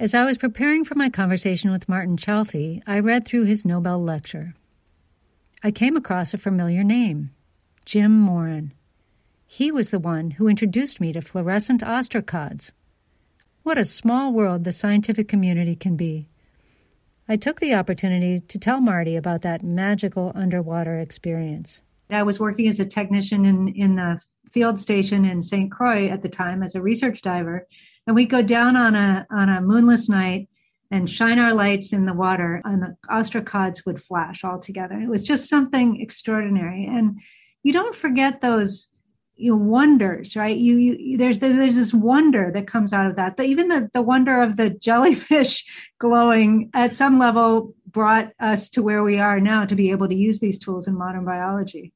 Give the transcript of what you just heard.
As I was preparing for my conversation with Martin Chalfie, I read through his Nobel lecture. I came across a familiar name, Jim Morin. He was the one who introduced me to fluorescent ostracods. What a small world the scientific community can be. I took the opportunity to tell Marty about that magical underwater experience. I was working as a technician in the field station in St. Croix at the time as a research diver, and we'd go down on a moonless night and shine our lights in the water, and the ostracods would flash all together. It was just something extraordinary. And you don't forget those wonders, right? There's this wonder that comes out of that. Even the wonder of the jellyfish glowing at some level brought us to where we are now to be able to use these tools in modern biology.